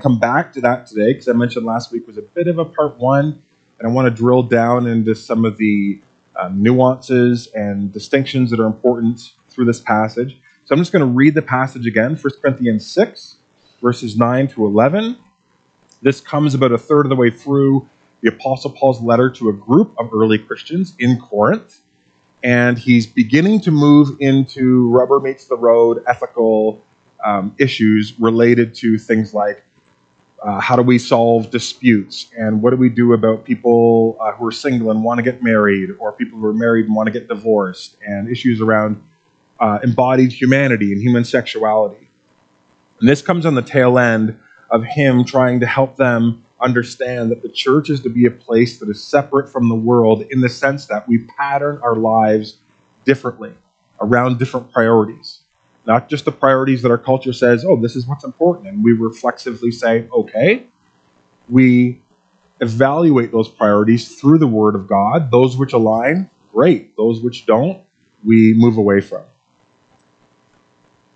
come back to that today, because I mentioned last week was a bit of a part one, and I want to drill down into some of the nuances and distinctions that are important through this passage. So I'm just going to read the passage again, 1 Corinthians 6, verses 9 to 11. This comes about a third of the way through the Apostle Paul's letter to a group of early Christians in Corinth, and he's beginning to move into rubber meets the road ethical issues related to things like how do we solve disputes, and what do we do about people who are single and want to get married, or people who are married and want to get divorced, and issues around embodied humanity and human sexuality. And this comes on the tail end of him trying to help them understand that the church is to be a place that is separate from the world, in the sense that we pattern our lives differently around different priorities. Not just the priorities that our culture says, oh, this is what's important, and we reflexively say, okay. We evaluate those priorities through the Word of God. Those which align, great. Those which don't, we move away from.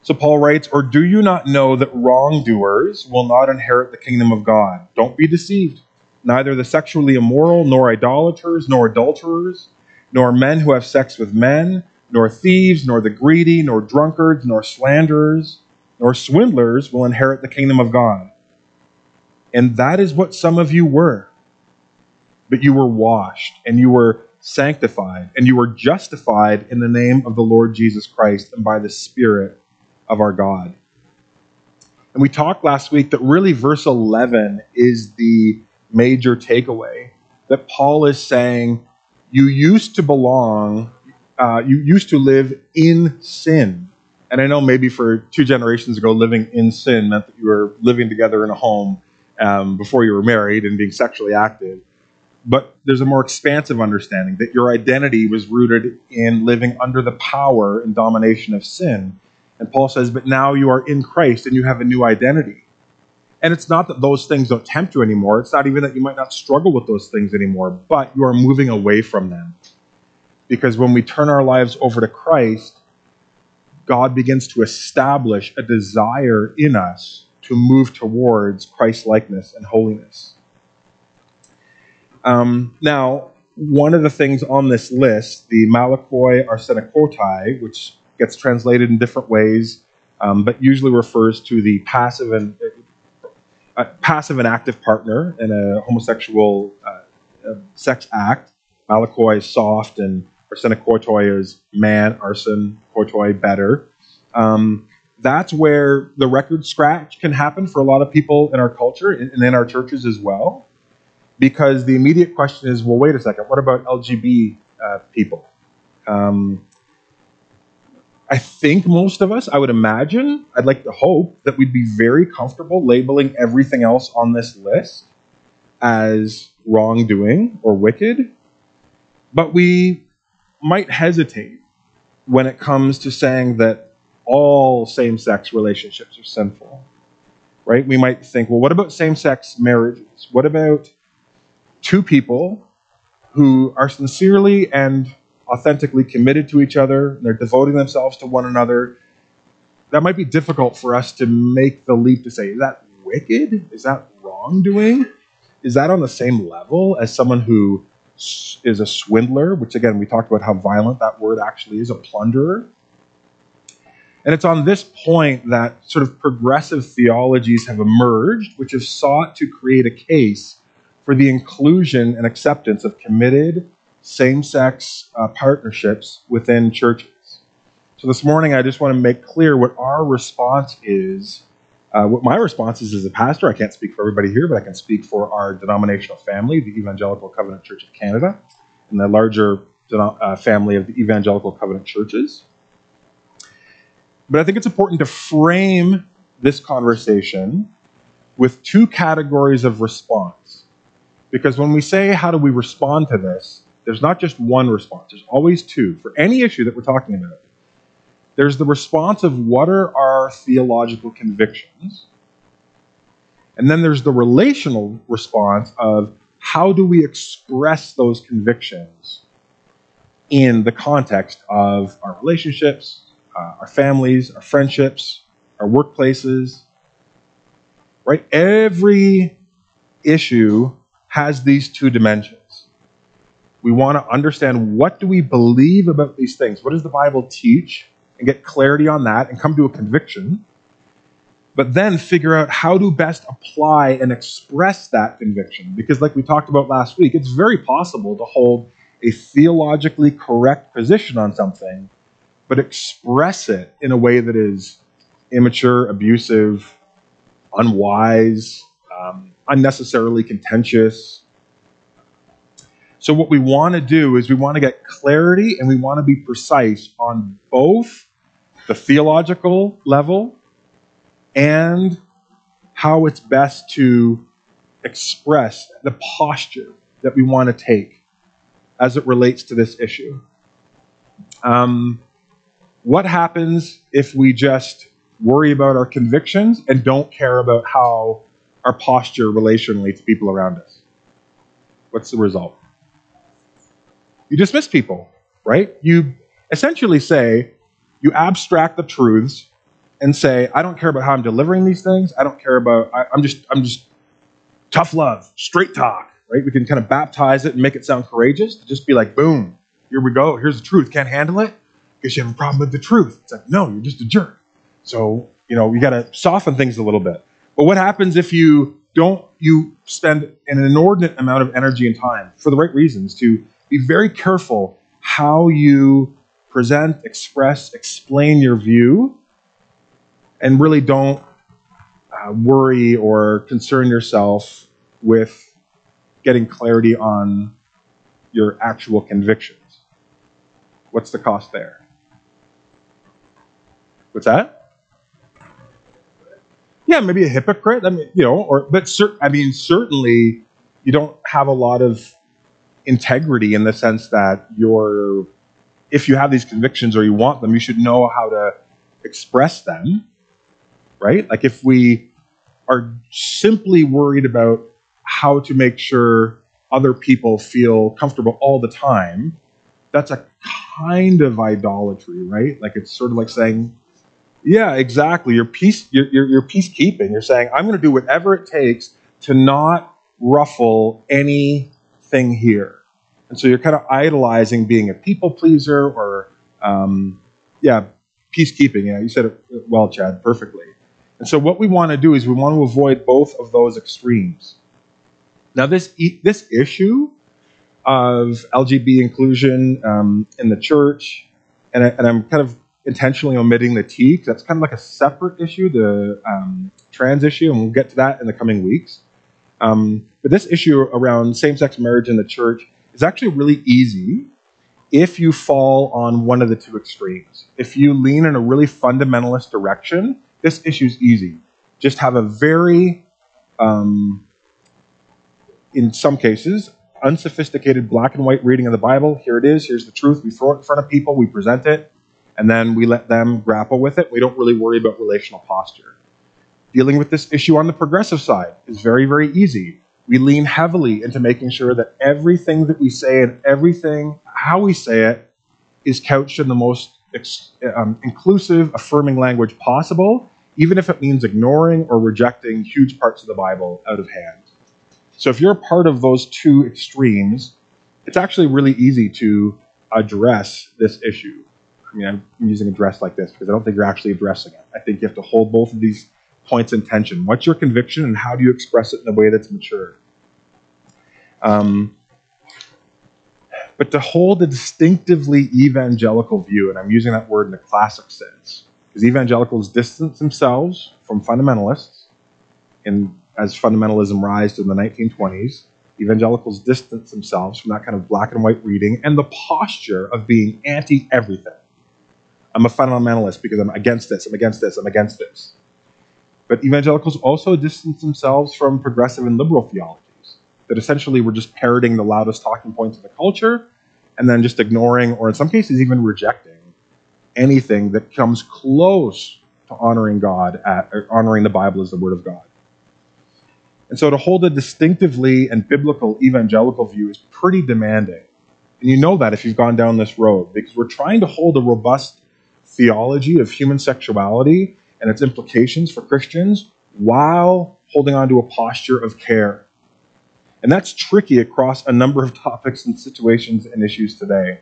So Paul writes, or do you not know that wrongdoers will not inherit the kingdom of God? Don't be deceived. Neither the sexually immoral, nor idolaters, nor adulterers, nor men who have sex with men, nor thieves, nor the greedy, nor drunkards, nor slanderers, nor swindlers will inherit the kingdom of God. And that is what some of you were. But you were washed, and you were sanctified, and you were justified in the name of the Lord Jesus Christ and by the Spirit of our God. And we talked last week that really verse 11 is the major takeaway, that Paul is saying, you used to belong, you used to live in sin. And I know maybe for two generations ago, living in sin meant that you were living together in a home before you were married and being sexually active. But there's a more expansive understanding that your identity was rooted in living under the power and domination of sin. And Paul says, but now you are in Christ and you have a new identity. And it's not that those things don't tempt you anymore. It's not even that you might not struggle with those things anymore, but you are moving away from them. Because when we turn our lives over to Christ, God begins to establish a desire in us to move towards Christ-likeness and holiness. Now, one of the things on this list, the malakoi arsenokoitai, which gets translated in different ways, but usually refers to the passive and active partner in a homosexual sex act. Malakoi is soft, and arsenokoitai is man, arsenokoitai, better. That's where the record scratch can happen for a lot of people in our culture and in our churches as well, because the immediate question is, well, wait a second, what about LGBT people? I think most of us, I would imagine, I'd like to hope, that we'd be very comfortable labeling everything else on this list as wrongdoing or wicked. But we might hesitate when it comes to saying that all same-sex relationships are sinful, right? We might think, well, what about same-sex marriages? What about two people who are sincerely and authentically committed to each other, and they're devoting themselves to one another? That might be difficult for us to make the leap to say, is that wicked? Is that wrongdoing? Is that on the same level as someone who is a swindler, which again, we talked about how violent that word actually is, a plunderer? And it's on this point that sort of progressive theologies have emerged, which have sought to create a case for the inclusion and acceptance of committed same-sex partnerships within churches. So this morning, I just want to make clear what our response is, what my response is as a pastor. I can't speak for everybody here, but I can speak for our denominational family, the Evangelical Covenant Church of Canada, and the larger family of the Evangelical Covenant Churches. But I think it's important to frame this conversation with two categories of response. Because when we say, how do we respond to this, there's not just one response. There's always two. For any issue that we're talking about, there's the response of what are our theological convictions? And then there's the relational response of how do we express those convictions in the context of our relationships, our families, our friendships, our workplaces? right? Every issue has these two dimensions. We want to understand, what do we believe about these things? What does the Bible teach? And get clarity on that and come to a conviction. But then figure out how to best apply and express that conviction. Because like we talked about last week, it's very possible to hold a theologically correct position on something, but express it in a way that is immature, abusive, unwise, unnecessarily contentious. So what we want to do is we want to get clarity and we want to be precise on both the theological level and how it's best to express the posture that we want to take as it relates to this issue. What happens if we just worry about our convictions and don't care about how our posture relationally to people around us? What's the result? You dismiss people, right? You essentially say, you abstract the truths and say, I don't care about how I'm delivering these things. I don't care about, I'm just tough love, straight talk, right? We can kind of baptize it and make it sound courageous to just be like, boom, here we go. Here's the truth. Can't handle it? Guess you have a problem with the truth. It's like, no, you're just a jerk. So, you got to soften things a little bit. But what happens if you spend an inordinate amount of energy and time for the right reasons to be very careful how you present, express, explain your view, and really don't worry or concern yourself with getting clarity on your actual convictions? What's the cost there? What's that? Yeah, maybe a hypocrite. I mean, certainly you don't have a lot of integrity in the sense that if you have these convictions or you want them, you should know how to express them, right? Like if we are simply worried about how to make sure other people feel comfortable all the time, that's a kind of idolatry, right? Like it's sort of like saying, yeah, exactly. You're peacekeeping. You're saying, I'm going to do whatever it takes to not ruffle anything here. And so you're kind of idolizing being a people pleaser or, peacekeeping. Yeah, you said it well, Chad, perfectly. And so what we want to do is we want to avoid both of those extremes. Now this issue of LGBT inclusion in the church, and I'm kind of intentionally omitting the T, because that's kind of like a separate issue, the trans issue, and we'll get to that in the coming weeks. But this issue around same-sex marriage in the church is actually really easy if you fall on one of the two extremes. If you lean in a really fundamentalist direction, this issue is easy. Just have a very, in some cases, unsophisticated black and white reading of the Bible. Here it is. Here's the truth. We throw it in front of people. We present it. And then we let them grapple with it. We don't really worry about relational posture. Dealing with this issue on the progressive side is very, very easy. We lean heavily into making sure that everything that we say and everything, how we say it, is couched in the most inclusive, affirming language possible, even if it means ignoring or rejecting huge parts of the Bible out of hand. So if you're a part of those two extremes, it's actually really easy to address this issue. I mean, I'm using address like this because I don't think you're actually addressing it. I think you have to hold both of these points in tension. What's your conviction and how do you express it in a way that's mature? But to hold a distinctively evangelical view, and I'm using that word in a classic sense, because evangelicals distance themselves from fundamentalists as fundamentalism rised in the 1920s, evangelicals distanced themselves from that kind of black and white reading and the posture of being anti-everything. I'm a fundamentalist because I'm against this, I'm against this, I'm against this. But evangelicals also distanced themselves from progressive and liberal theologies that essentially were just parroting the loudest talking points of the culture and then just ignoring, or in some cases even rejecting, anything that comes close to honoring God, or honoring the Bible as the Word of God. And so to hold a distinctively and biblical evangelical view is pretty demanding. And you know that if you've gone down this road, because we're trying to hold a robust theology of human sexuality and its implications for Christians while holding on to a posture of care. And that's tricky across a number of topics and situations and issues today.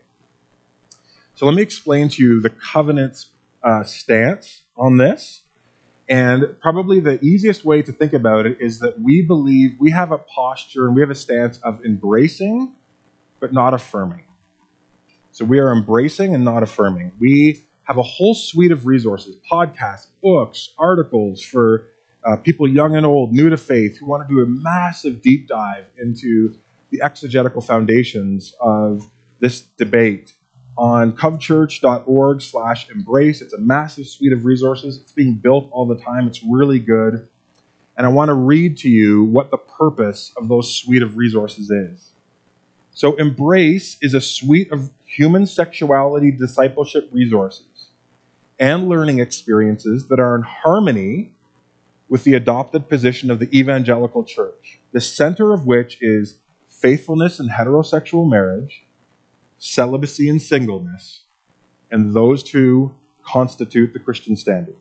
So let me explain to you the covenant's stance on this. And probably the easiest way to think about it is that we believe we have a posture and we have a stance of embracing, but not affirming. So we are embracing and not affirming. We have a whole suite of resources, podcasts, books, articles for people young and old, new to faith, who want to do a massive deep dive into the exegetical foundations of this debate. On covchurch.org/embrace. It's a massive suite of resources. It's being built all the time. It's really good. And I want to read to you what the purpose of those suite of resources is. So Embrace is a suite of human sexuality discipleship resources and learning experiences that are in harmony with the adopted position of the evangelical church, the center of which is faithfulness in heterosexual marriage, celibacy and singleness, and those two constitute the Christian standard.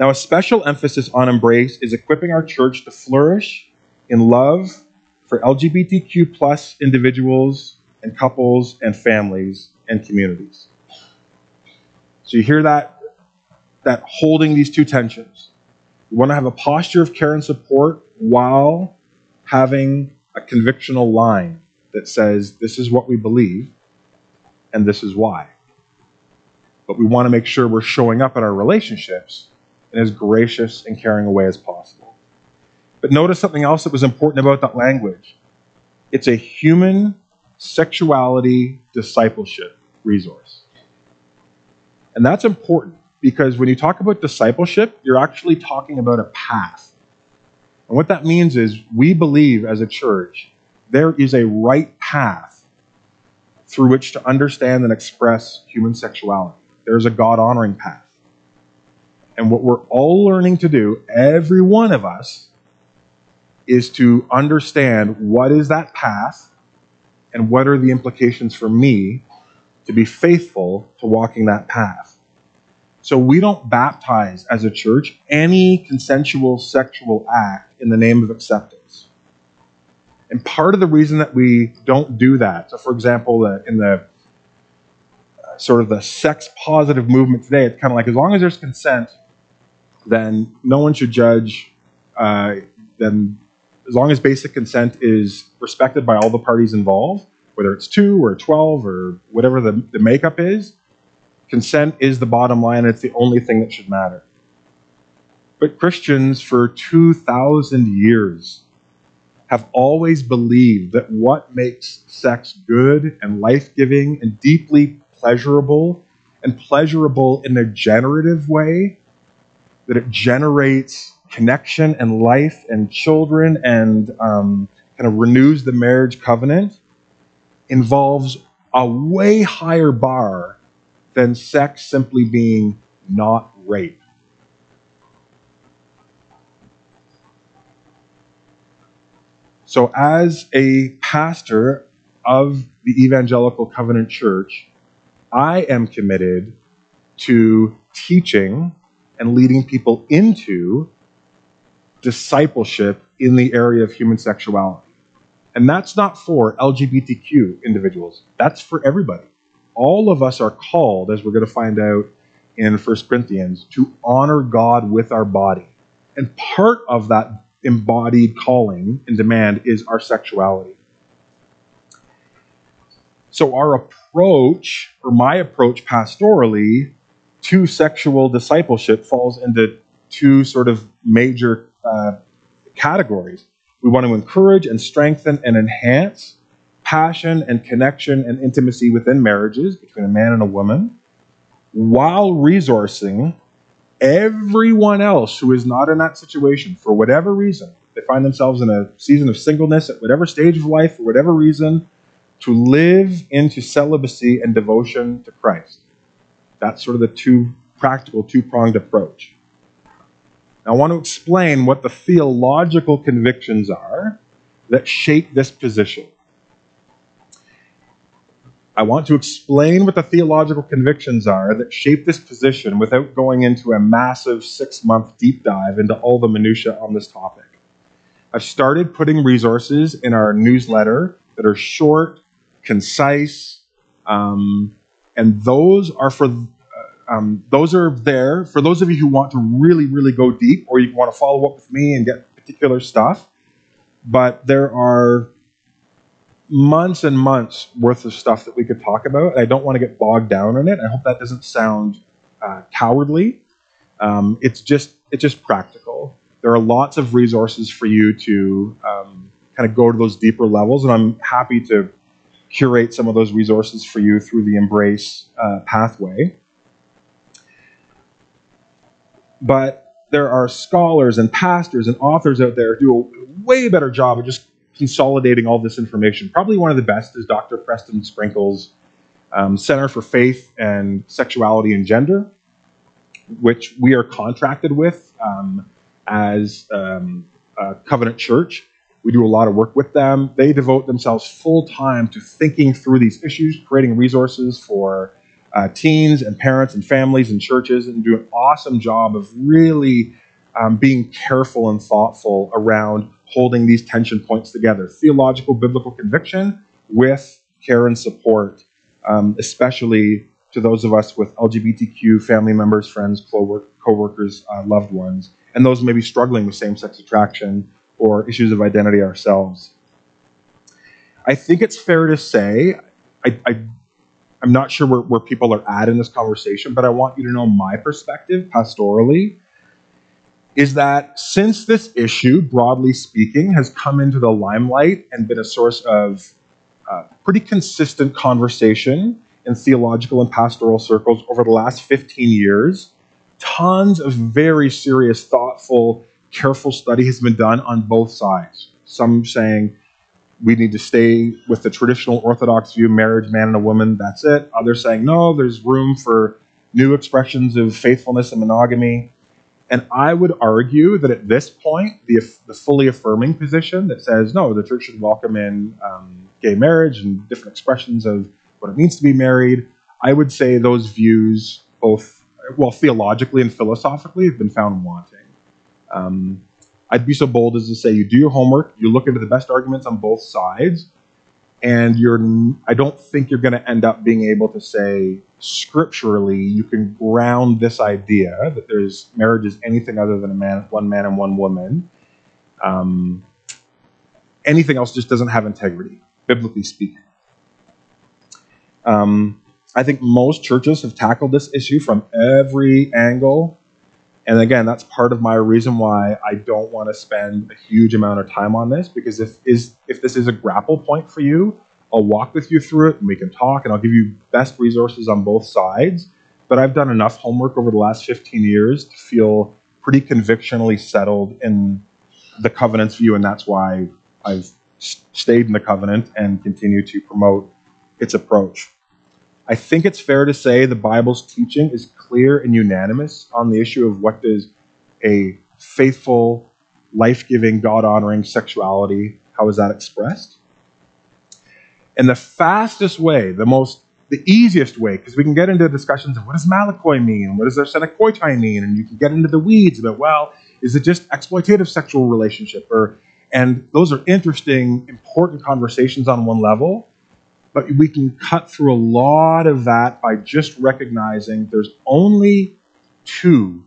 Now, a special emphasis on Embrace is equipping our church to flourish in love for LGBTQ plus individuals and couples and families and communities. So you hear that holding these two tensions. We want to have a posture of care and support while having a convictional line that says this is what we believe and this is why. But we want to make sure we're showing up in our relationships in as gracious and caring a way as possible. But notice something else that was important about that language. It's a human sexuality discipleship resource. And that's important because when you talk about discipleship, you're actually talking about a path. And what that means is we believe as a church there is a right path through which to understand and express human sexuality. There's a God-honoring path. And what we're all learning to do, every one of us, is to understand what is that path and what are the implications for me to be faithful to walking that path. So we don't baptize as a church any consensual sexual act in the name of acceptance. And part of the reason that we don't do that, so for example, in the sort of the sex-positive movement today, it's kind of like as long as there's consent, then no one should judge. Then as long as basic consent is respected by all the parties involved, whether it's 2 or 12 or whatever the makeup is, consent is the bottom line. It's the only thing that should matter. But Christians for 2,000 years have always believed that what makes sex good and life-giving and deeply pleasurable and pleasurable in a generative way, that it generates connection and life and children and kind of renews the marriage covenant, involves a way higher bar than sex simply being not rape. So as a pastor of the Evangelical Covenant Church, I am committed to teaching and leading people into discipleship in the area of human sexuality. And that's not for LGBTQ individuals. That's for everybody. All of us are called, as we're going to find out in 1 Corinthians, to honor God with our body. And part of that embodied calling and demand is our sexuality. So our approach, or my approach pastorally, to sexual discipleship falls into two sort of major categories. We want to encourage and strengthen and enhance passion and connection and intimacy within marriages between a man and a woman, while resourcing everyone else who is not in that situation for whatever reason. They find themselves in a season of singleness at whatever stage of life, for whatever reason, to live into celibacy and devotion to Christ. That's sort of the two-pronged approach. Now, I want to explain what the theological convictions are that shape this position. I want to explain what the theological convictions are that shape this position without going into a massive 6-month deep dive into all the minutiae on this topic. I've started putting resources in our newsletter that are short, concise, and those are there for those of you who want to really, really go deep, or you want to follow up with me and get particular stuff. But there are months and months worth of stuff that we could talk about, and I don't want to get bogged down in it. I hope that doesn't sound cowardly. It's just practical. There are lots of resources for you to kind of go to those deeper levels, and I'm happy to curate some of those resources for you through the Embrace pathway. But there are scholars and pastors and authors out there who do a way better job of just consolidating all this information. Probably one of the best is Dr. Preston Sprinkle's Center for Faith and Sexuality and Gender, which we are contracted with as a covenant church. We do a lot of work with them. They devote themselves full time to thinking through these issues, creating resources for teens and parents and families and churches, and do an awesome job of really being careful and thoughtful around holding these tension points together. Theological, biblical conviction with care and support, especially to those of us with LGBTQ family members, friends, co-workers, loved ones, and those maybe struggling with same-sex attraction or issues of identity ourselves. I think it's fair to say, I'm not sure where people are at in this conversation, but I want you to know my perspective pastorally is that since this issue, broadly speaking, has come into the limelight and been a source of pretty consistent conversation in theological and pastoral circles over the last 15 years, tons of very serious, thoughtful, careful study has been done on both sides. Some saying we need to stay with the traditional Orthodox view, marriage, man and a woman, that's it. Others saying, no, there's room for new expressions of faithfulness and monogamy. And I would argue that at this point, the fully affirming position that says, no, the church should welcome in gay marriage and different expressions of what it means to be married, I would say those views, both theologically and philosophically, have been found wanting. I'd be so bold as to say you do your homework, you look into the best arguments on both sides, and I don't think you're going to end up being able to say scripturally you can ground this idea that there's marriage is anything other than one man and one woman. Anything else just doesn't have integrity, biblically speaking. I think most churches have tackled this issue from every angle. And again, that's part of my reason why I don't want to spend a huge amount of time on this, because if this is a grapple point for you, I'll walk with you through it and we can talk and I'll give you best resources on both sides. But I've done enough homework over the last 15 years to feel pretty convictionally settled in the covenant's view, and that's why I've stayed in the covenant and continue to promote its approach. I think it's fair to say the Bible's teaching is clear and unanimous on the issue of what does a faithful, life-giving, God-honoring sexuality, how is that expressed? And the fastest way, the easiest way, because we can get into discussions of what does malakoi mean, what does arsenokoitai mean, and you can get into the weeds about, well, is it just exploitative sexual relationship? And those are interesting, important conversations on one level. But we can cut through a lot of that by just recognizing there's only two,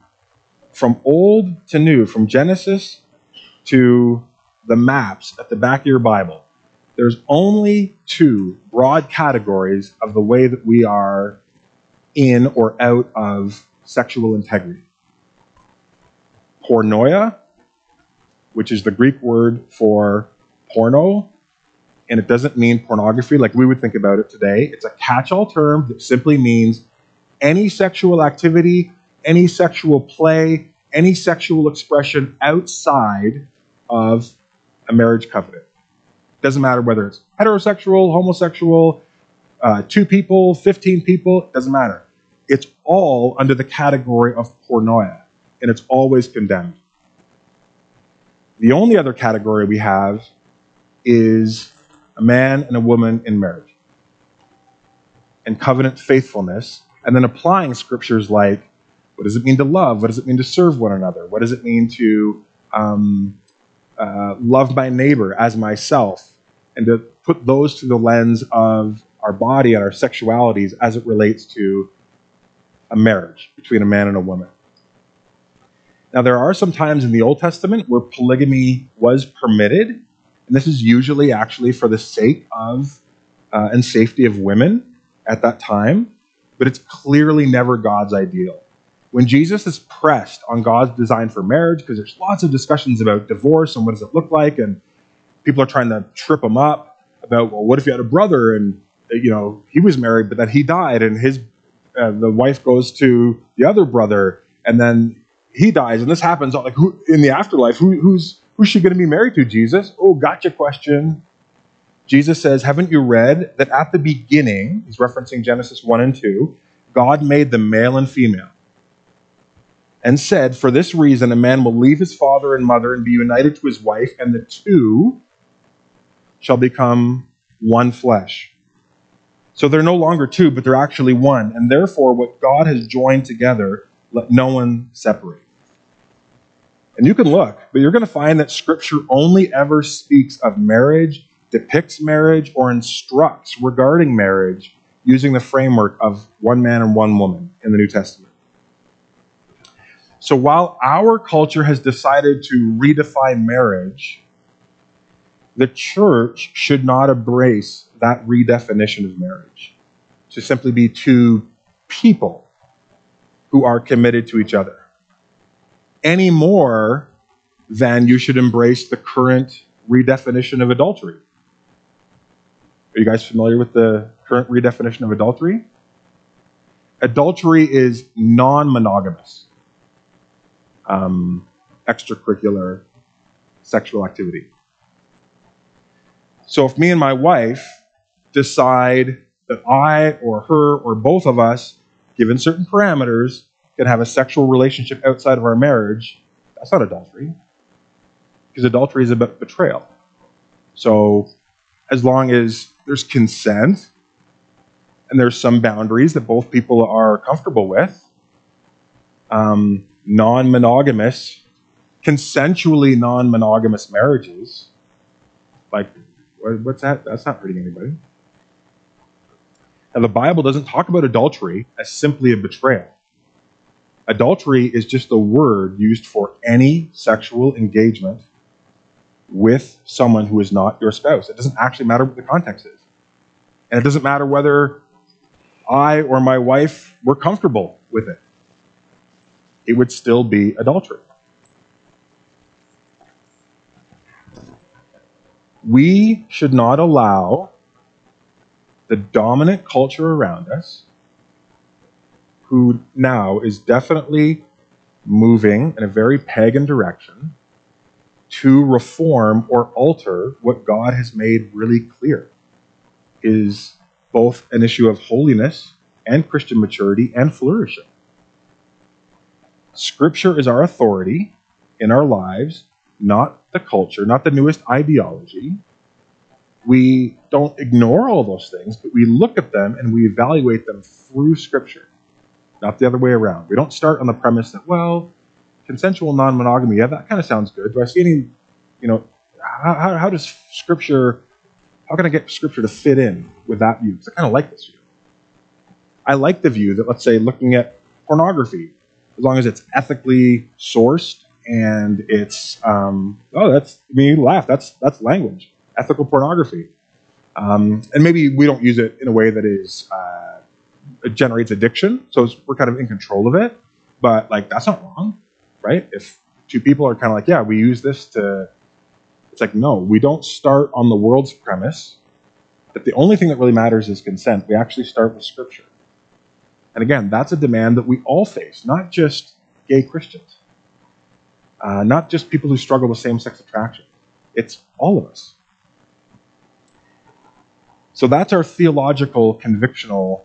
from old to new, from Genesis to the maps at the back of your Bible. There's only two broad categories of the way that we are in or out of sexual integrity. Porneia, which is the Greek word for porno, and it doesn't mean pornography like we would think about it today. It's a catch-all term that simply means any sexual activity, any sexual play, any sexual expression outside of a marriage covenant. It doesn't matter whether it's heterosexual, homosexual, 2 people, 15 people, it doesn't matter. It's all under the category of porneia, and it's always condemned. The only other category we have is a man and a woman in marriage. and covenant faithfulness, and then applying scriptures like, what does it mean to love? What does it mean to serve one another? What does it mean to love my neighbor as myself? And to put those through the lens of our body and our sexualities as it relates to a marriage between a man and a woman. Now, there are some times in the Old Testament where polygamy was permitted, and this is usually actually for the sake of and safety of women at that time, but it's clearly never God's ideal. When Jesus is pressed on God's design for marriage, because there's lots of discussions about divorce and what does it look like, and people are trying to trip him up about, well, what if you had a brother and, you know, he was married, but then he died, and his the wife goes to the other brother, and then he dies, and this happens like who, in the afterlife. Who's she going to be married to, Jesus? Oh, gotcha question. Jesus says, haven't you read that at the beginning, he's referencing Genesis 1 and 2, God made them male and female and said, for this reason, a man will leave his father and mother and be united to his wife, and the two shall become one flesh. So they're no longer two, but they're actually one. And therefore, what God has joined together, let no one separate. And you can look, but you're going to find that Scripture only ever speaks of marriage, depicts marriage, or instructs regarding marriage using the framework of one man and one woman in the New Testament. So while our culture has decided to redefine marriage, the church should not embrace that redefinition of marriage to simply be two people who are committed to each other any more than you should embrace the current redefinition of adultery. Are you guys familiar with the current redefinition of adultery? Adultery is non-monogamous, extracurricular sexual activity. So if me and my wife decide that I or her or both of us, given certain parameters, can have a sexual relationship outside of our marriage, that's not adultery. Because adultery is about betrayal. So as long as there's consent and there's some boundaries that both people are comfortable with, non-monogamous, consensually non-monogamous marriages, like, what's that? That's not hurting anybody. Now, the Bible doesn't talk about adultery as simply a betrayal. Adultery is just a word used for any sexual engagement with someone who is not your spouse. It doesn't actually matter what the context is. And it doesn't matter whether I or my wife were comfortable with it. It would still be adultery. We should not allow the dominant culture around us, who now is definitely moving in a very pagan direction, to reform or alter what God has made really clear is both an issue of holiness and Christian maturity and flourishing. Scripture is our authority in our lives, not the culture, not the newest ideology. We don't ignore all those things, but we look at them and we evaluate them through Scripture, not the other way around. We don't start on the premise that, well, consensual non-monogamy, yeah, that kind of sounds good. Do I see any, you know, how does Scripture, how can I get Scripture to fit in with that view? Because I kind of like this view. I like the view that, let's say, looking at pornography, as long as it's ethically sourced, and it's, I mean, you laugh, that's language, ethical pornography. And maybe we don't use it in a way that is, it generates addiction, so we're kind of in control of it, but, like, that's not wrong, right? If two people are kind of like, yeah, we use this to, it's like, no, we don't start on the world's premise that the only thing that really matters is consent. We actually start with Scripture. And again, that's a demand that we all face, not just gay Christians. Not just people who struggle with same-sex attraction. It's all of us. So that's our theological, convictional.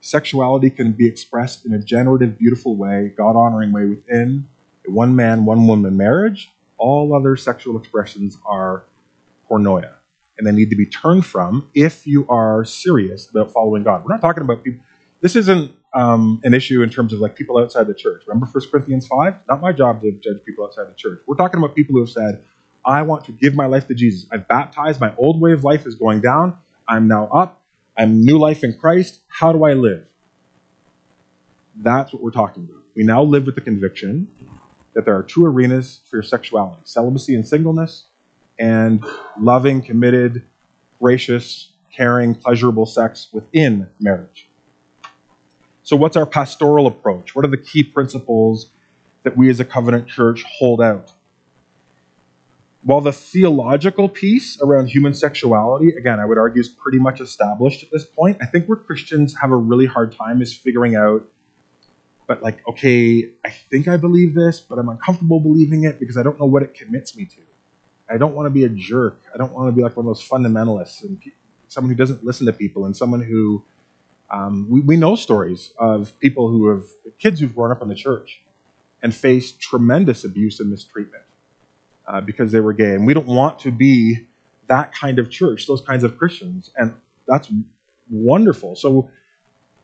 Sexuality can be expressed in a generative, beautiful way, God-honoring way within a one-man, one-woman marriage. All other sexual expressions are porneia and they need to be turned from if you are serious about following God. We're not talking about people. This isn't an issue in terms of like people outside the church. Remember 1 Corinthians 5? Not my job to judge people outside the church. We're talking about people who have said, I want to give my life to Jesus. I've baptized. My old way of life is going down. I'm now up. I'm new life in Christ. How do I live? That's what we're talking about. We now live with the conviction that there are two arenas for your sexuality: celibacy and singleness, and loving, committed, gracious, caring, pleasurable sex within marriage. So what's our pastoral approach? What are the key principles that we as a covenant church hold out? While the theological piece around human sexuality, again, I would argue is pretty much established at this point, I think where Christians have a really hard time is figuring out, but like, okay, I think I believe this, but I'm uncomfortable believing it because I don't know what it commits me to. I don't want to be a jerk. I don't want to be like one of those fundamentalists and someone who doesn't listen to people, and someone who, we know stories of people who have, kids who've grown up in the church and faced tremendous abuse and mistreatment because they were gay. And we don't want to be that kind of church, those kinds of Christians. And that's wonderful. So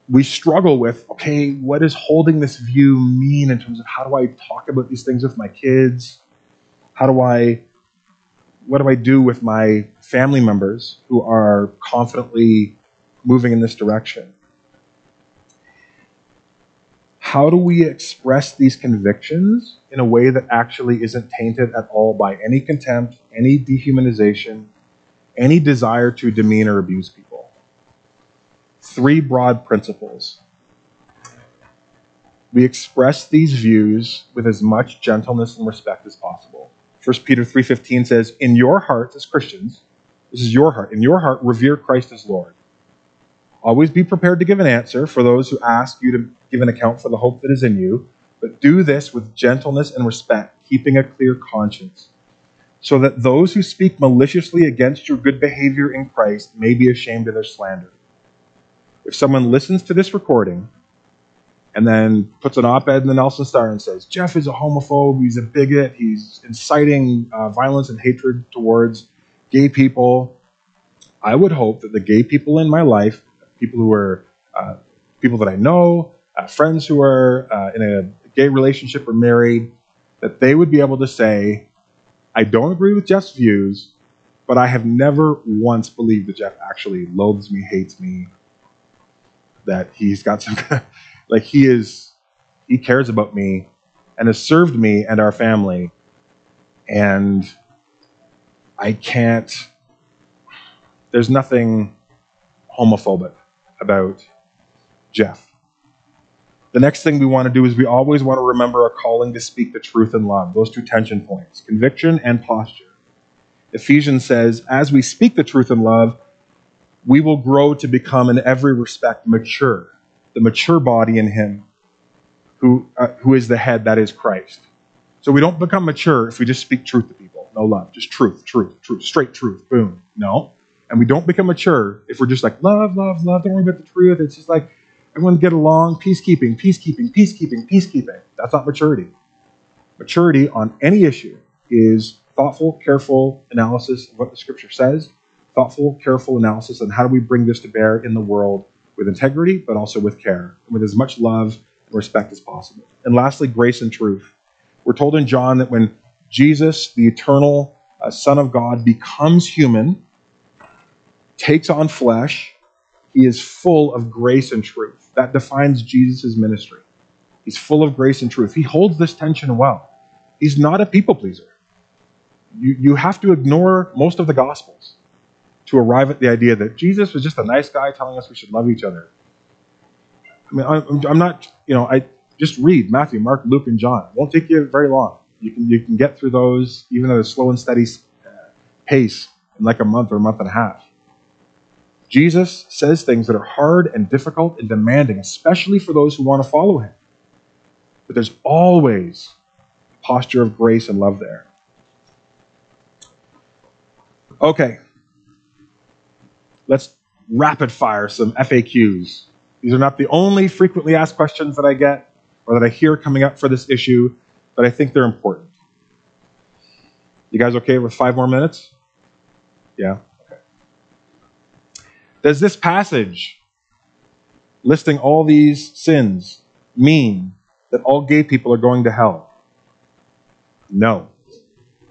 we struggle with, okay, what does holding this view mean in terms of how do I talk about these things with my kids? What do I do with my family members who are confidently moving in this direction? How do we express these convictions in a way that actually isn't tainted at all by any contempt, any dehumanization, any desire to demean or abuse people? Three broad principles. We express these views with as much gentleness and respect as possible. 1 Peter 3:15 says, in your hearts as Christians, this is your heart, in your heart, revere Christ as Lord. Always be prepared to give an answer for those who ask you to give an account for the hope that is in you, but do this with gentleness and respect, keeping a clear conscience, so that those who speak maliciously against your good behavior in Christ may be ashamed of their slander. If someone listens to this recording and then puts an op-ed in the Nelson Star and says, Jeff is a homophobe, he's a bigot, he's inciting violence and hatred towards gay people, I would hope that the gay people in my life, people who are people that I know, friends who are in a gay relationship or married, that they would be able to say, I don't agree with Jeff's views, but I have never once believed that Jeff actually loathes me, hates me, that he's got some kind of... like he cares about me and has served me and our family. And there's nothing homophobic about Jeff. The next thing we want to do is we always want to remember our calling to speak the truth in love. Those two tension points, conviction and posture. Ephesians says, as we speak the truth in love, we will grow to become in every respect mature. The mature body in him who is the head, that is Christ. So we don't become mature if we just speak truth to people. No love, just truth, straight truth, boom. No. And we don't become mature if we're just like, love, don't worry about the truth. It's just like, everyone get along, peacekeeping. That's not maturity. Maturity on any issue is thoughtful, careful analysis of what the scripture says, thoughtful, careful analysis on how do we bring this to bear in the world with integrity, but also with care, and with as much love and respect as possible. And lastly, grace and truth. We're told in John that when Jesus, the eternal Son of God, becomes human, takes on flesh, he is full of grace and truth. That defines Jesus' ministry. He's full of grace and truth. He holds this tension well. He's not a people pleaser. You have to ignore most of the Gospels to arrive at the idea that Jesus was just a nice guy telling us we should love each other. I mean, I'm not, I just read Matthew, Mark, Luke, and John. It won't take you very long. You can get through those even at a slow and steady pace in like a month or a month and a half. Jesus says things that are hard and difficult and demanding, especially for those who want to follow him. But there's always a posture of grace and love there. Okay. Let's rapid fire some FAQs. These are not the only frequently asked questions that I get or that I hear coming up for this issue, but I think they're important. You guys okay with 5 more minutes? Yeah? Okay. does this passage listing all these sins mean that all gay people are going to hell? No.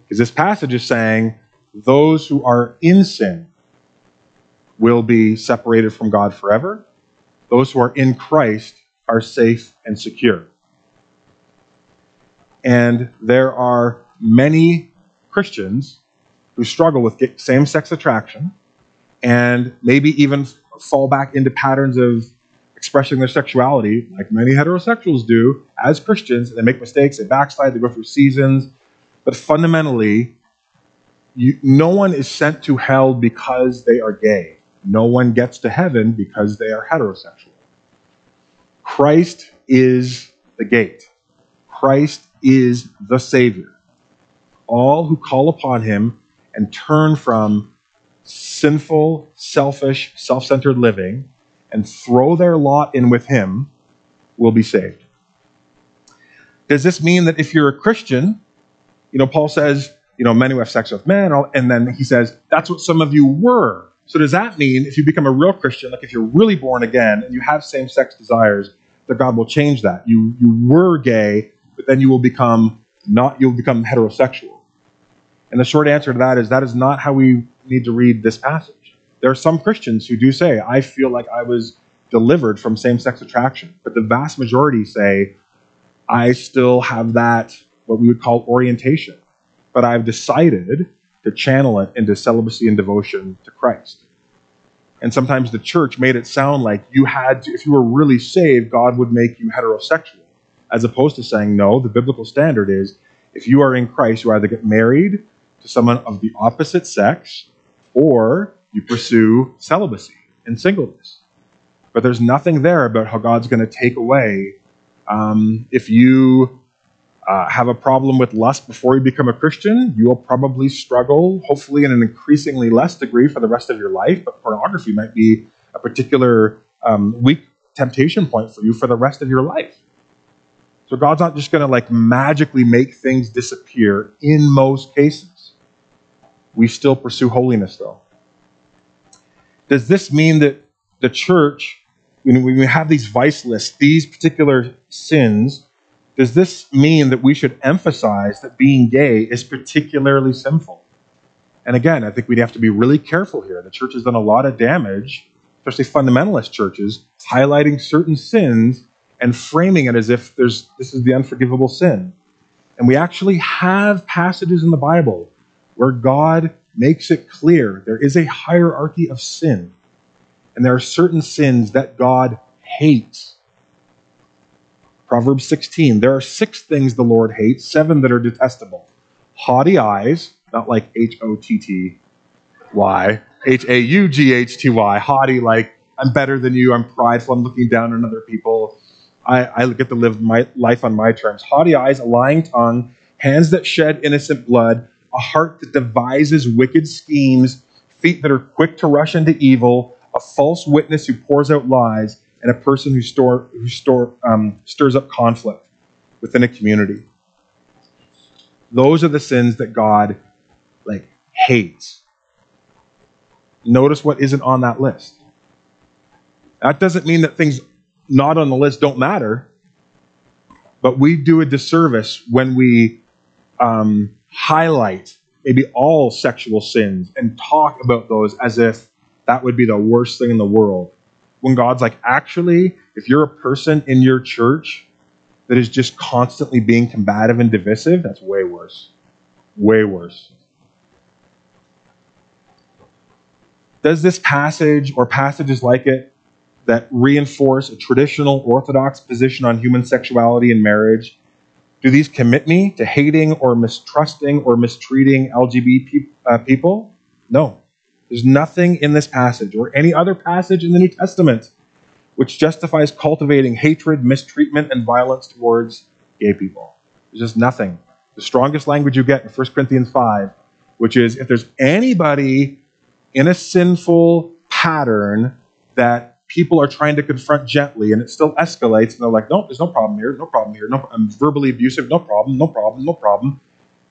Because this passage is saying those who are in sin will be separated from God forever. Those who are in Christ are safe and secure. And there are many Christians who struggle with same-sex attraction and maybe even fall back into patterns of expressing their sexuality like many heterosexuals do as Christians. They make mistakes, they backslide, they go through seasons. But fundamentally, no one is sent to hell because they are gay. No one gets to heaven because they are heterosexual. Christ is the gate. Christ is the Savior. All who call upon him and turn from sinful, selfish, self-centered living and throw their lot in with him will be saved. Does this mean that if you're a Christian, Paul says, men who have sex with men, and then he says, that's what some of you were. So does that mean if you become a real Christian, like if you're really born again and you have same-sex desires, that God will change that? You were gay, but then you'll become heterosexual. And the short answer to that is not how we need to read this passage. There are some Christians who do say, I feel like I was delivered from same-sex attraction. But the vast majority say, I still have that, what we would call orientation. But I've decided to channel it into celibacy and devotion to Christ. And sometimes the church made it sound like you had to, if you were really saved, God would make you heterosexual, as opposed to saying, no, the biblical standard is if you are in Christ, you either get married to someone of the opposite sex or you pursue celibacy and singleness. But there's nothing there about how God's going to take away if you have a problem with lust before you become a Christian, you will probably struggle, hopefully in an increasingly less degree for the rest of your life, but pornography might be a particular weak temptation point for you for the rest of your life. So God's not just going to magically make things disappear in most cases. We still pursue holiness though. Does this mean that the church, when we have these vice lists, these particular sins, does this mean that we should emphasize that being gay is particularly sinful? And again, I think we'd have to be really careful here. The church has done a lot of damage, especially fundamentalist churches, highlighting certain sins and framing it as if this is the unforgivable sin. And we actually have passages in the Bible where God makes it clear there is a hierarchy of sin. And there are certain sins that God hates. Proverbs 16, there are 6 things the Lord hates, 7 that are detestable. Haughty eyes, not like H-O-T-T-Y, H-A-U-G-H-T-Y, haughty, like I'm better than you, I'm prideful, I'm looking down on other people. I get to live my life on my terms. Haughty eyes, a lying tongue, hands that shed innocent blood, a heart that devises wicked schemes, feet that are quick to rush into evil, a false witness who pours out lies, and a person who stirs up conflict within a community. Those are the sins that God hates. Notice what isn't on that list. That doesn't mean that things not on the list don't matter, but we do a disservice when we highlight maybe all sexual sins and talk about those as if that would be the worst thing in the world. When God's actually, if you're a person in your church that is just constantly being combative and divisive, that's way worse. Way worse. Does this passage or passages like it that reinforce a traditional orthodox position on human sexuality and marriage, do these commit me to hating or mistrusting or mistreating LGBT people? No. There's nothing in this passage or any other passage in the New Testament which justifies cultivating hatred, mistreatment, and violence towards gay people. There's just nothing. The strongest language you get in 1 Corinthians 5, which is if there's anybody in a sinful pattern that people are trying to confront gently and it still escalates and they're like, no, there's no problem here, no problem here, no, I'm verbally abusive, no problem, no problem, no problem,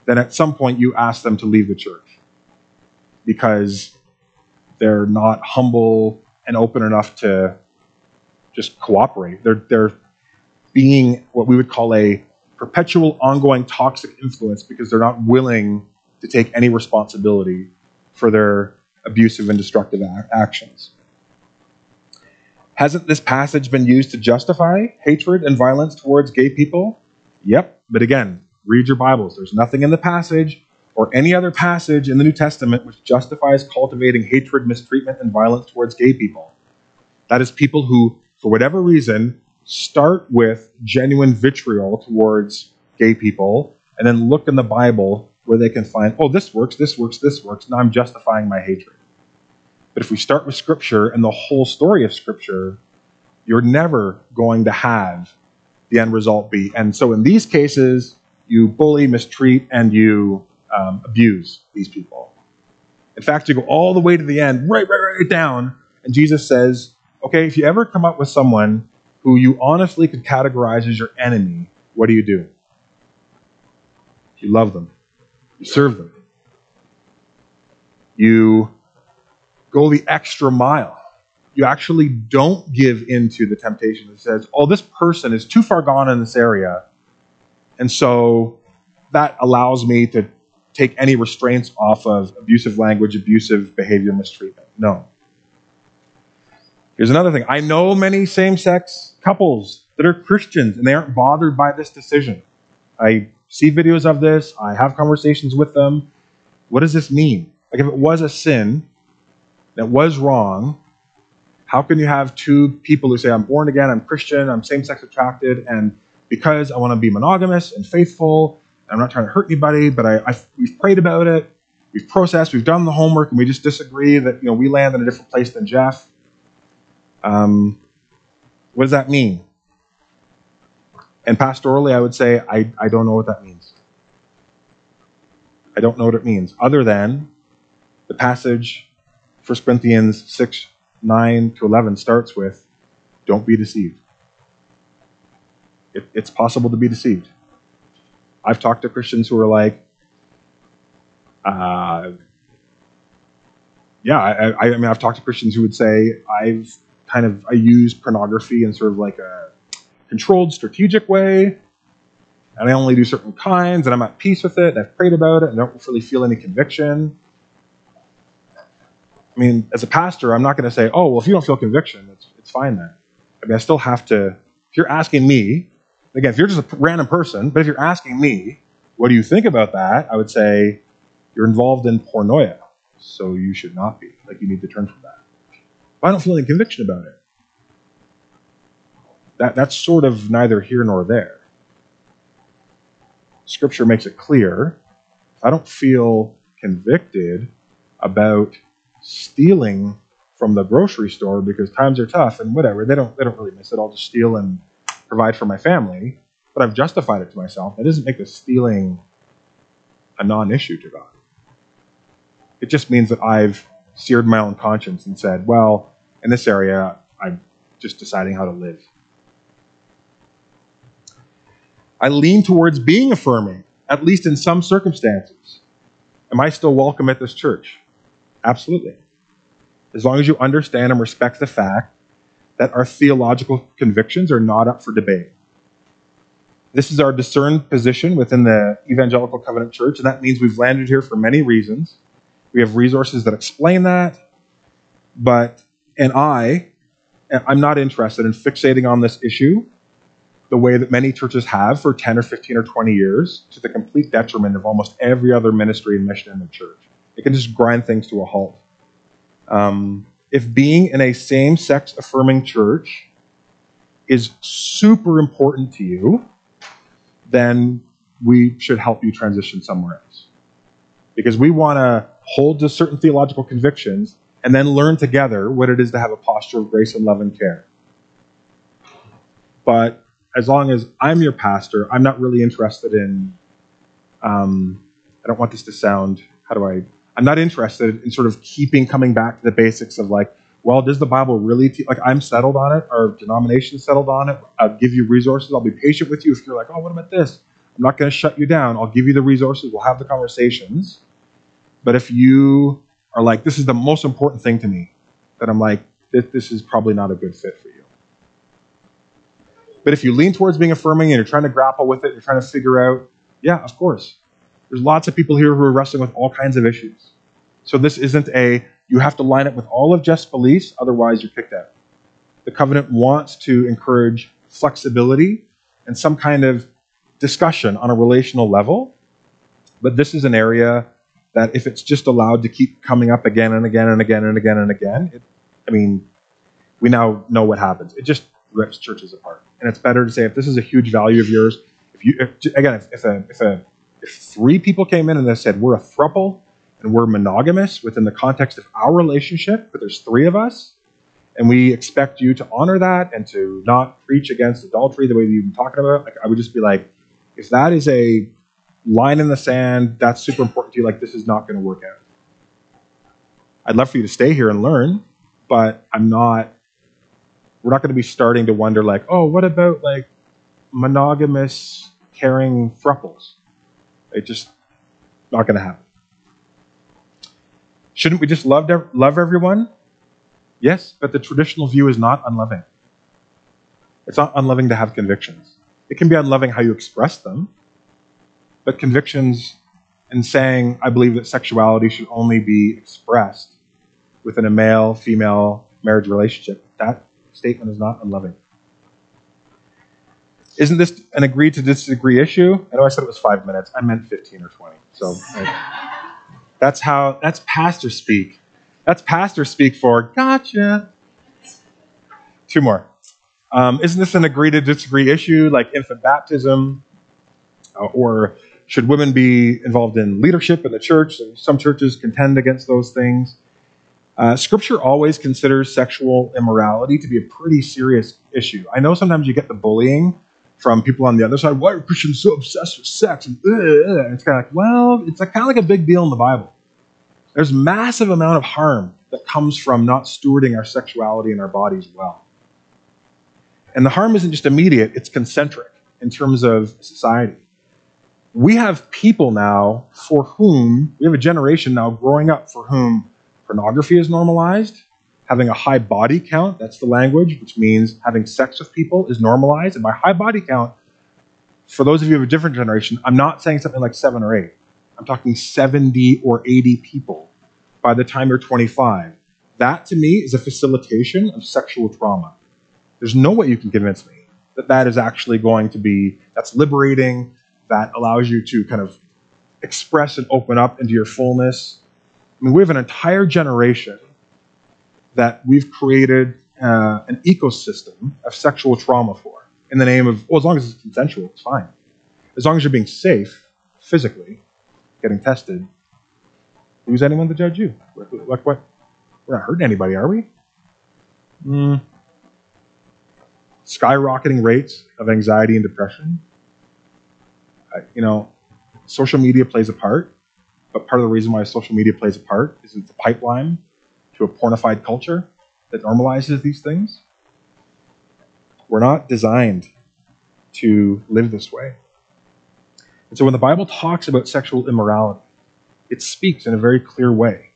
then at some point you ask them to leave the church because they're not humble and open enough to just cooperate. They're being what we would call a perpetual, ongoing toxic influence because they're not willing to take any responsibility for their abusive and destructive actions. Hasn't this passage been used to justify hatred and violence towards gay people? Yep, but again, read your Bibles. There's nothing in the passage or any other passage in the New Testament which justifies cultivating hatred, mistreatment, and violence towards gay people. That is people who, for whatever reason, start with genuine vitriol towards gay people and then look in the Bible where they can find, oh, this works, this works, this works, now I'm justifying my hatred. But if we start with Scripture and the whole story of Scripture, you're never going to have the end result be. And so in these cases, you bully, mistreat, and you abuse these people. In fact, you go all the way to the end, right down, and Jesus says, okay, if you ever come up with someone who you honestly could categorize as your enemy, what do? You love them. You serve them. You go the extra mile. You actually don't give in to the temptation that says, oh, this person is too far gone in this area, and so that allows me to take any restraints off of abusive language, abusive behavior, mistreatment. No. Here's another thing. I know many same-sex couples that are Christians, and they aren't bothered by this decision. I see videos of this. I have conversations with them. What does this mean? Like, if it was a sin, that was wrong, how can you have two people who say, I'm born again, I'm Christian, I'm same-sex attracted, and because I want to be monogamous and faithful, I'm not trying to hurt anybody, but we've prayed about it, we've processed, we've done the homework, and we just disagree that, you know, we land in a different place than Jeff. What does that mean? And pastorally, I would say, I don't know what that means. I don't know what it means, other than the passage 1 Corinthians 6:9-11 starts with, don't be deceived. It's possible to be deceived. I've talked to Christians who are like, I mean, I've talked to Christians who would say, I use pornography in sort of like a controlled, strategic way, and I only do certain kinds, and I'm at peace with it, and I've prayed about it, and I don't really feel any conviction. I mean, as a pastor, I'm not going to say, oh, well, if you don't feel conviction, it's fine then. I mean, I still have to, if you're asking me, again, if you're just a random person, but if you're asking me, what do you think about that? I would say, you're involved in pornoia, so you should not be. Like, you need to turn from that. But I don't feel any conviction about it. That's sort of neither here nor there. Scripture makes it clear, if I don't feel convicted about stealing from the grocery store because times are tough and whatever, they don't really miss it. I'll just steal and provide for my family, but I've justified it to myself. That doesn't make the stealing a non-issue to God. It just means that I've seared my own conscience and said, well, in this area, I'm just deciding how to live. I lean towards being affirming, at least in some circumstances. Am I still welcome at this church? Absolutely. As long as you understand and respect the fact that our theological convictions are not up for debate. This is our discerned position within the Evangelical Covenant Church, and that means we've landed here for many reasons. We have resources that explain that, but I'm not interested in fixating on this issue the way that many churches have for 10 or 15 or 20 years, to the complete detriment of almost every other ministry and mission in the church. It can just grind things to a halt. If being in a same-sex affirming church is super important to you, then we should help you transition somewhere else. Because we want to hold to certain theological convictions and then learn together what it is to have a posture of grace and love and care. But as long as I'm your pastor, I'm not really interested in... I don't want this to sound... I'm not interested in sort of coming back to the basics of like, well, does the Bible really I'm settled on it, our denomination settled on it, I'll give you resources, I'll be patient with you if you're like, oh, what about this? I'm not going to shut you down, I'll give you the resources, we'll have the conversations. But if you are like, this is the most important thing to me, then I'm like, that this is probably not a good fit for you. But if you lean towards being affirming and you're trying to grapple with it, you're trying to figure out, yeah, of course. There's lots of people here who are wrestling with all kinds of issues. So this isn't a, you have to line up with all of Jeff's beliefs, otherwise you're kicked out. The covenant wants to encourage flexibility and some kind of discussion on a relational level. But this is an area that if it's just allowed to keep coming up again and again and again and again and again, we now know what happens. It just rips churches apart. And it's better to say, if this is a huge value of yours, if three people came in and they said, we're a throuple and we're monogamous within the context of our relationship, but there's three of us, and we expect you to honor that and to not preach against adultery the way that you've been talking about, I would just be like, if that is a line in the sand, that's super important to you, like this is not going to work out. I'd love for you to stay here and learn, but we're not going to be starting to wonder like, oh, what about like monogamous caring throuples? It's just not going to happen. Shouldn't we just love everyone? Yes, but the traditional view is not unloving. It's not unloving to have convictions. It can be unloving how you express them, but convictions and saying, I believe that sexuality should only be expressed within a male-female marriage relationship, that statement is not unloving. Isn't this an agree to disagree issue? I know I said it was 5 minutes. I meant 15 or 20. So that's pastor speak. That's pastor speak for gotcha. Two more. Isn't this an agree to disagree issue, like infant baptism? Or should women be involved in leadership in the church? Some churches contend against those things. Scripture always considers sexual immorality to be a pretty serious issue. I know sometimes you get the bullying from people on the other side. Why are Christians so obsessed with sex? And it's kind of like, well, it's kind of like a big deal in the Bible. There's a massive amount of harm that comes from not stewarding our sexuality and our bodies well. And the harm isn't just immediate, it's concentric in terms of society. We have people now for whom, we have a generation now growing up for whom pornography is normalized, having a high body count, that's the language, which means having sex with people is normalized. And by high body count, for those of you of a different generation, I'm not saying something like 7 or 8. I'm talking 70 or 80 people by the time you're 25. That to me is a facilitation of sexual trauma. There's no way you can convince me that that is actually going to be, that's liberating, that allows you to kind of express and open up into your fullness. I mean, we have an entire generation that we've created an ecosystem of sexual trauma for in the name of, well, as long as it's consensual, it's fine. As long as you're being safe physically, getting tested, who's anyone to judge you? What? We're not hurting anybody, are we? Skyrocketing rates of anxiety and depression. Social media plays a part, but part of the reason why social media plays a part is it's a pipeline to a pornified culture that normalizes these things. We're not designed to live this way. And so when the Bible talks about sexual immorality, it speaks in a very clear way.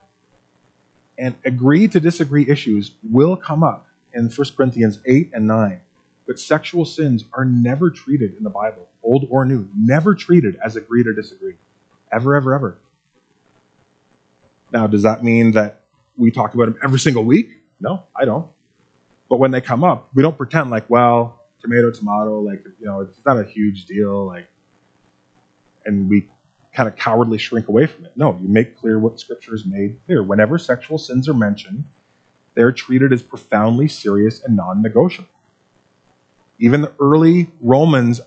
And agree to disagree issues will come up in 1 Corinthians 8 and 9. But sexual sins are never treated in the Bible, old or new, never treated as agree to disagree. Ever, ever, ever. Now, does that mean that we talk about them every single week? No, I don't. But when they come up, we don't pretend like, well, tomato, tomato, like, it's not a huge deal, like, and we kind of cowardly shrink away from it. No, you make clear what Scripture has made clear. Whenever sexual sins are mentioned, they're treated as profoundly serious and non-negotiable. Even the early Romans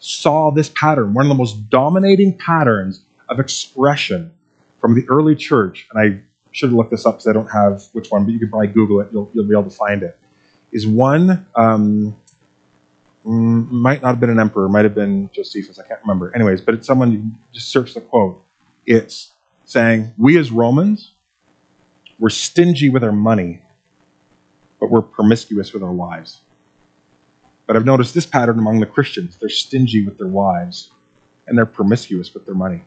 saw this pattern, one of the most dominating patterns of expression from the early church. And I should have looked this up because I don't have which one, but you can probably Google it. You'll be able to find it. Is one, might not have been an emperor, might have been Josephus. I can't remember. Anyways, but it's someone, you just search the quote. It's saying, we as Romans, we're stingy with our money, but we're promiscuous with our wives. But I've noticed this pattern among the Christians. They're stingy with their wives, and they're promiscuous with their money.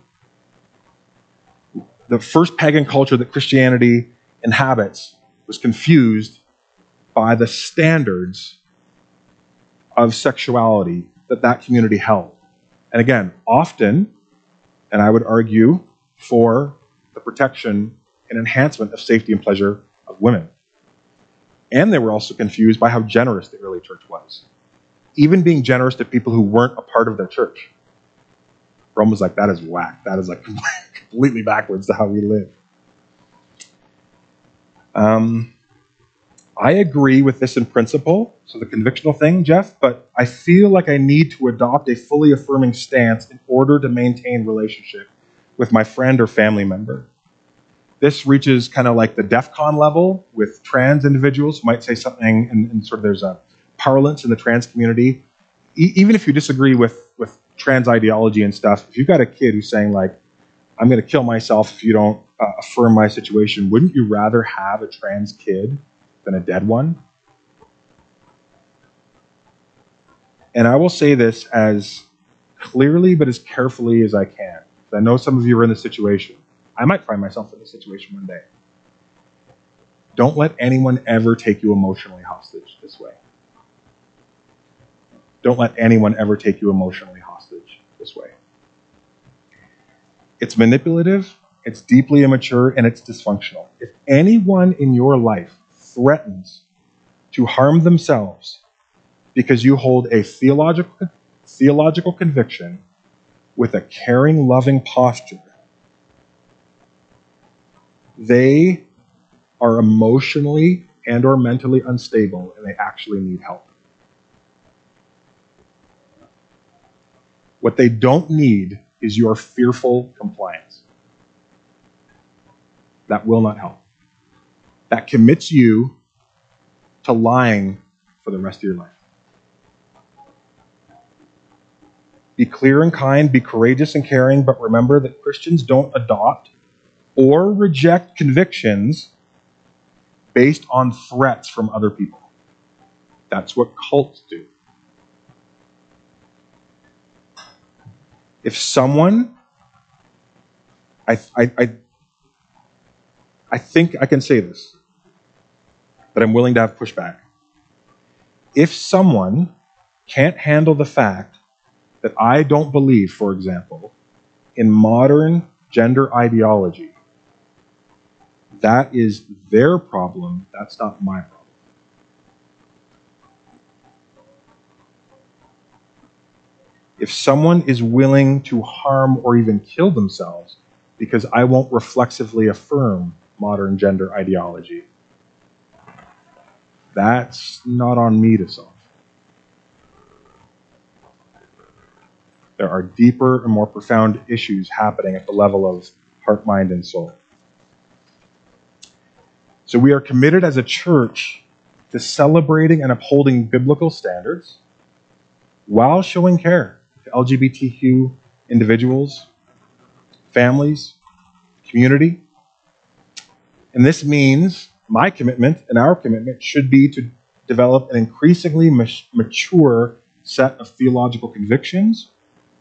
The first pagan culture that Christianity inhabits was confused by the standards of sexuality that that community held. And again, often, and I would argue for the protection and enhancement of safety and pleasure of women. And they were also confused by how generous the early church was, even being generous to people who weren't a part of their church. Rome was like, that is whack. That is like completely backwards to how we live. I agree with this in principle, so the convictional thing, Jeff, but I feel like I need to adopt a fully affirming stance in order to maintain relationship with my friend or family member. This reaches kind of like the DEF CON level with trans individuals who might say something, and sort of there's a parlance in the trans community. Even if you disagree with trans ideology and stuff, if you've got a kid who's saying like, I'm going to kill myself if you don't affirm my situation, wouldn't you rather have a trans kid than a dead one? And I will say this as clearly but as carefully as I can. I know some of you are in this situation. I might find myself in this situation one day. Don't let anyone ever take you emotionally hostage this way. Don't let anyone ever take you emotionally hostage this way. It's manipulative, it's deeply immature, and it's dysfunctional. If anyone in your life threatens to harm themselves because you hold a theological conviction with a caring, loving posture, they are emotionally and or mentally unstable, and they actually need help. What they don't need is your fearful compliance. That will not help. That commits you to lying for the rest of your life. Be clear and kind, be courageous and caring, but remember that Christians don't adopt or reject convictions based on threats from other people. That's what cults do. If someone, I think I can say this, but I'm willing to have pushback. If someone can't handle the fact that I don't believe, for example, in modern gender ideology, that is their problem. That's not my problem. If someone is willing to harm or even kill themselves because I won't reflexively affirm modern gender ideology, that's not on me to solve. There are deeper and more profound issues happening at the level of heart, mind, and soul. So we are committed as a church to celebrating and upholding biblical standards while showing care to LGBTQ individuals, families, community. And this means my commitment and our commitment should be to develop an increasingly mature set of theological convictions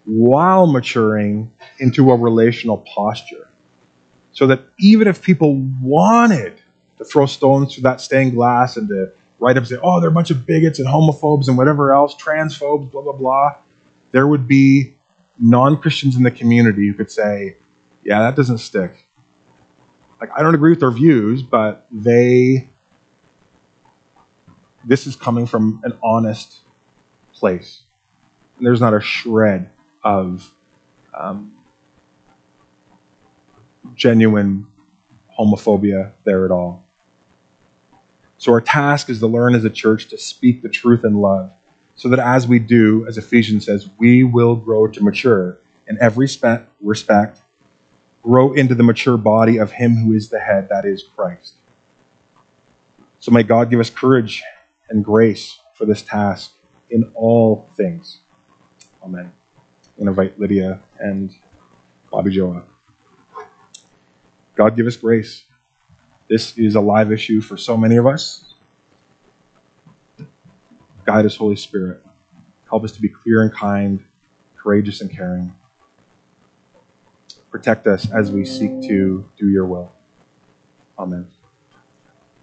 while maturing into a relational posture, so that even if people wanted to throw stones through that stained glass and to write up and say, oh, they're a bunch of bigots and homophobes and whatever else, transphobes, blah, blah, blah, there would be non-Christians in the community who could say, yeah, that doesn't stick. Like, I don't agree with their views, but this is coming from an honest place. And there's not a shred of genuine homophobia there at all. So our task is to learn as a church to speak the truth in love, so that as we do, as Ephesians says, we will grow to mature in every respect, grow into the mature body of him who is the head, that is Christ. So may God give us courage and grace for this task in all things. Amen. I'm going to invite Lydia and Bobby Joe up. God give us grace. This is a live issue for so many of us. Guide us, Holy Spirit. Help us to be clear and kind, courageous and caring. Protect us as we seek to do your will. Amen.